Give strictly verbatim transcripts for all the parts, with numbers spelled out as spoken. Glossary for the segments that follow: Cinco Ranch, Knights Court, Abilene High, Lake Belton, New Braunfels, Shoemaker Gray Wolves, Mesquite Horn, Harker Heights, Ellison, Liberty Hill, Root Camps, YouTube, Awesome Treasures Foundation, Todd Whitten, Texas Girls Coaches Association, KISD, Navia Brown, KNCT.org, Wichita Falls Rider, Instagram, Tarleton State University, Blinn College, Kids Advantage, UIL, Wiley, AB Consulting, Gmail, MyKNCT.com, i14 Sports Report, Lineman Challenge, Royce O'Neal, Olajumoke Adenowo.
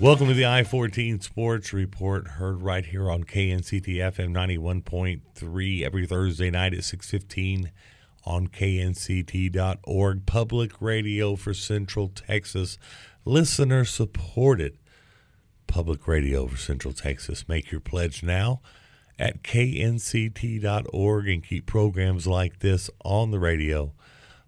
Welcome to the I fourteen Sports Report, heard right here on K N C T F M ninety-one point three every Thursday night at six fifteen on K N C T dot org. Public radio for Central Texas. Listener supported public radio for Central Texas. Make your pledge now at K N C T dot org and keep programs like this on the radio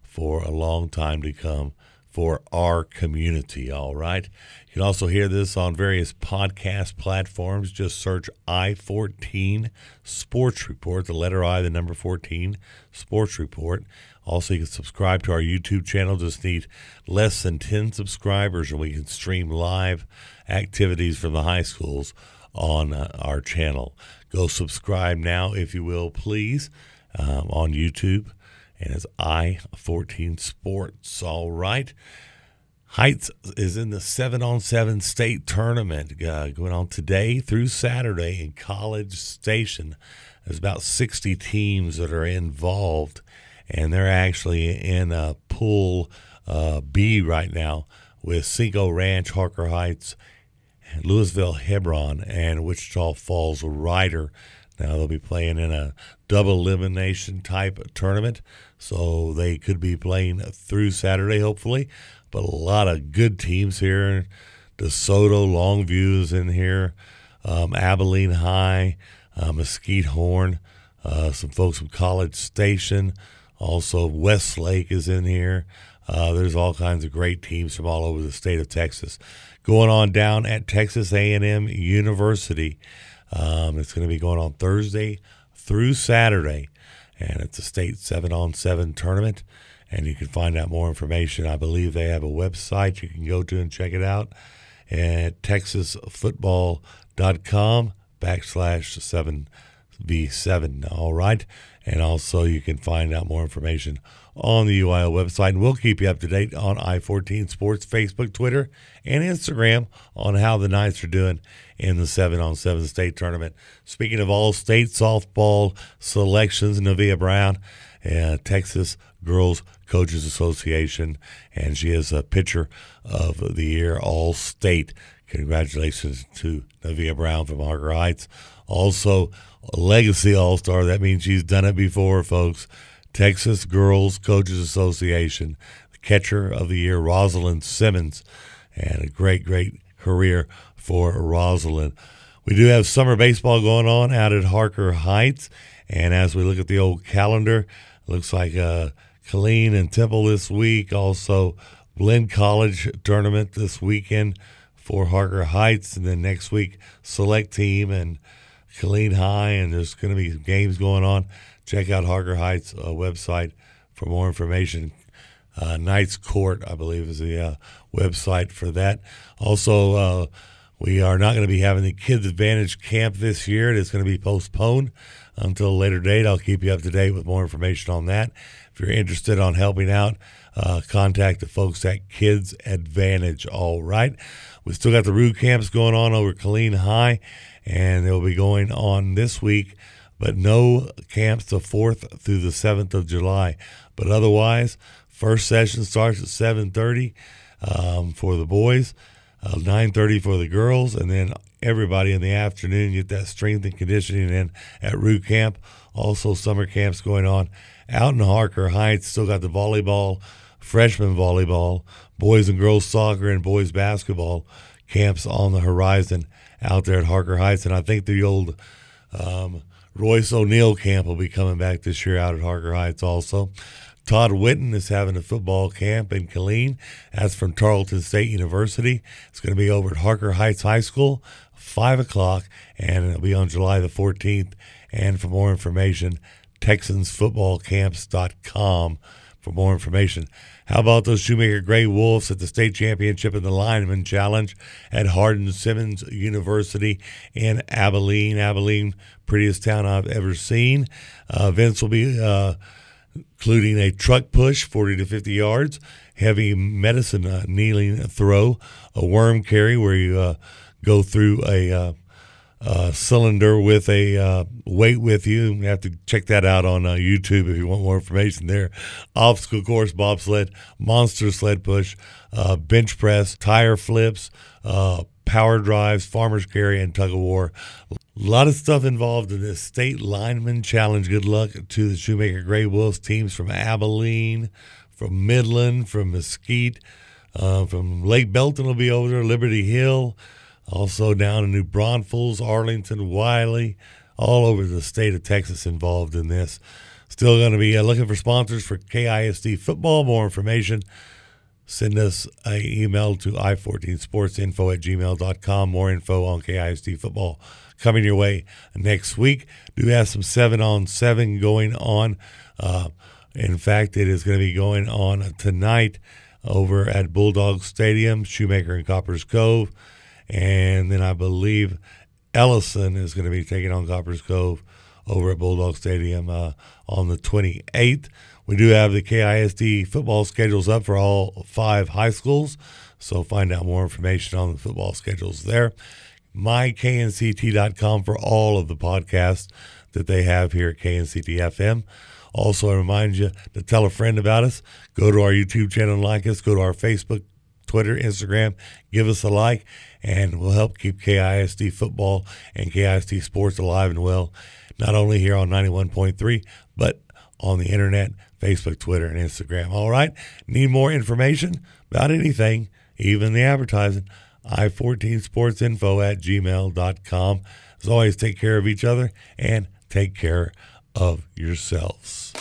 for a long time to come for our community, all right? You can also hear this on various podcast platforms. Just search I fourteen Sports Report, the letter I, the number fourteen, Sports Report. Also, you can subscribe to our YouTube channel. Just need less than ten subscribers, and we can stream live activities from the high schools on uh, our channel. Go subscribe now, if you will, please, um, on YouTube. And it's I fourteen Sports, all right. Heights is in the seven on seven state tournament uh, going on today through Saturday in College Station. There's about sixty teams that are involved, and they're actually in uh, Pool uh, B right now with Cinco Ranch, Harker Heights, Louisville Hebron, and Wichita Falls Rider. Now they'll be playing in a double elimination type tournament, so they could be playing through Saturday, hopefully. But a lot of good teams here. DeSoto, Longview is in here, um, Abilene High, uh, Mesquite Horn, uh, some folks from College Station. Also, Westlake is in here. Uh, there's all kinds of great teams from all over the state of Texas. Going on down at Texas A and M University. Um, it's going to be going on Thursday through Saturday, and it's a state seven on seven tournament, and you can find out more information. I believe they have a website you can go to and check it out at texas football dot com backslash seven v seven, all right? And also you can find out more information on the U I L website, and we'll keep you up to date on I fourteen Sports, Facebook, Twitter, and Instagram on how the Knights are doing in the seven on seven state tournament. Speaking of all state softball selections, Navia Brown, uh, Texas Girls Coaches Association, and she is a pitcher of the year, all state. Congratulations to Navia Brown from Harker Heights. Also, a legacy all-star. That means she's done it before, folks. Texas Girls Coaches Association, the catcher of the year, Rosalind Simmons, and a great, great career for Rosalind. We do have summer baseball going on out at Harker Heights, and as we look at the old calendar, it looks like uh, Killeen and Temple this week, also Blinn College tournament this weekend for Harker Heights, and then next week select team and Killeen High, and there's going to be games going on. Check out Harker Heights' uh, website for more information. Uh, Knights Court, I believe, is the uh, website for that. Also, uh, we are not going to be having the Kids Advantage camp this year. It is going to be postponed until a later date. I'll keep you up to date with more information on that. If you're interested on helping out, uh, contact the folks at Kids Advantage, all right? We still got the Root Camps going on over Killeen High, and they'll be going on this week. But no camps the fourth through the seventh of July. But otherwise, first session starts at seven thirty um, for the boys, uh, nine thirty for the girls, and then everybody in the afternoon get that strength and conditioning in at Root Camp. Also, summer camps going on out in Harker Heights. Still got the volleyball, freshman volleyball, boys and girls soccer, and boys basketball camps on the horizon out there at Harker Heights. And I think the old um, – Royce O'Neal camp will be coming back this year out at Harker Heights also. Todd Whitten is having a football camp in Killeen. That's from Tarleton State University. It's going to be over at Harker Heights High School, five o'clock, and it'll be on July the fourteenth. And for more information, texans football camps dot com for more information. How about those Shoemaker Gray Wolves at the state championship in the Lineman Challenge at Hardin-Simmons University in Abilene. Abilene, prettiest town I've ever seen. Uh, events will be uh, including a truck push, forty to fifty yards, heavy medicine uh, kneeling throw, a worm carry where you uh, go through a uh, Uh, cylinder with a uh, weight with you. You have to check that out on uh, YouTube if you want more information there. Obstacle course, bobsled, monster sled push, uh, bench press, tire flips, uh, power drives, farmer's carry, and tug-of-war. A lot of stuff involved in this state lineman challenge. Good luck to the Shoemaker Gray Wolves teams from Abilene, from Midland, from Mesquite, uh, from Lake Belton will be over there, Liberty Hill, also down in New Braunfels, Arlington, Wiley, all over the state of Texas involved in this. Still going to be uh, looking for sponsors for K I S D football. More information, send us an email to i fourteen sports info at gmail dot com. More info on K I S D football coming your way next week. Do have some seven on seven going on. Uh, in fact, it is going to be going on tonight over at Bulldog Stadium, Shoemaker and Coppers Cove. And then I believe Ellison is going to be taking on Coppers Cove over at Bulldog Stadium uh, on the twenty-eighth. We do have the K I S D football schedules up for all five high schools, so find out more information on the football schedules there. my K N C T dot com for all of the podcasts that they have here at K N C T F M. Also, I remind you to tell a friend about us. Go to our YouTube channel and like us. Go to our Facebook, Twitter, Instagram. Give us a like, and we'll help keep K I S D football and K I S D sports alive and well, not only here on ninety-one point three, but on the internet, Facebook, Twitter, and Instagram. All right. Need more information about anything, even the advertising, i fourteen sports info at gmail dot com. As always, take care of each other and take care of yourselves.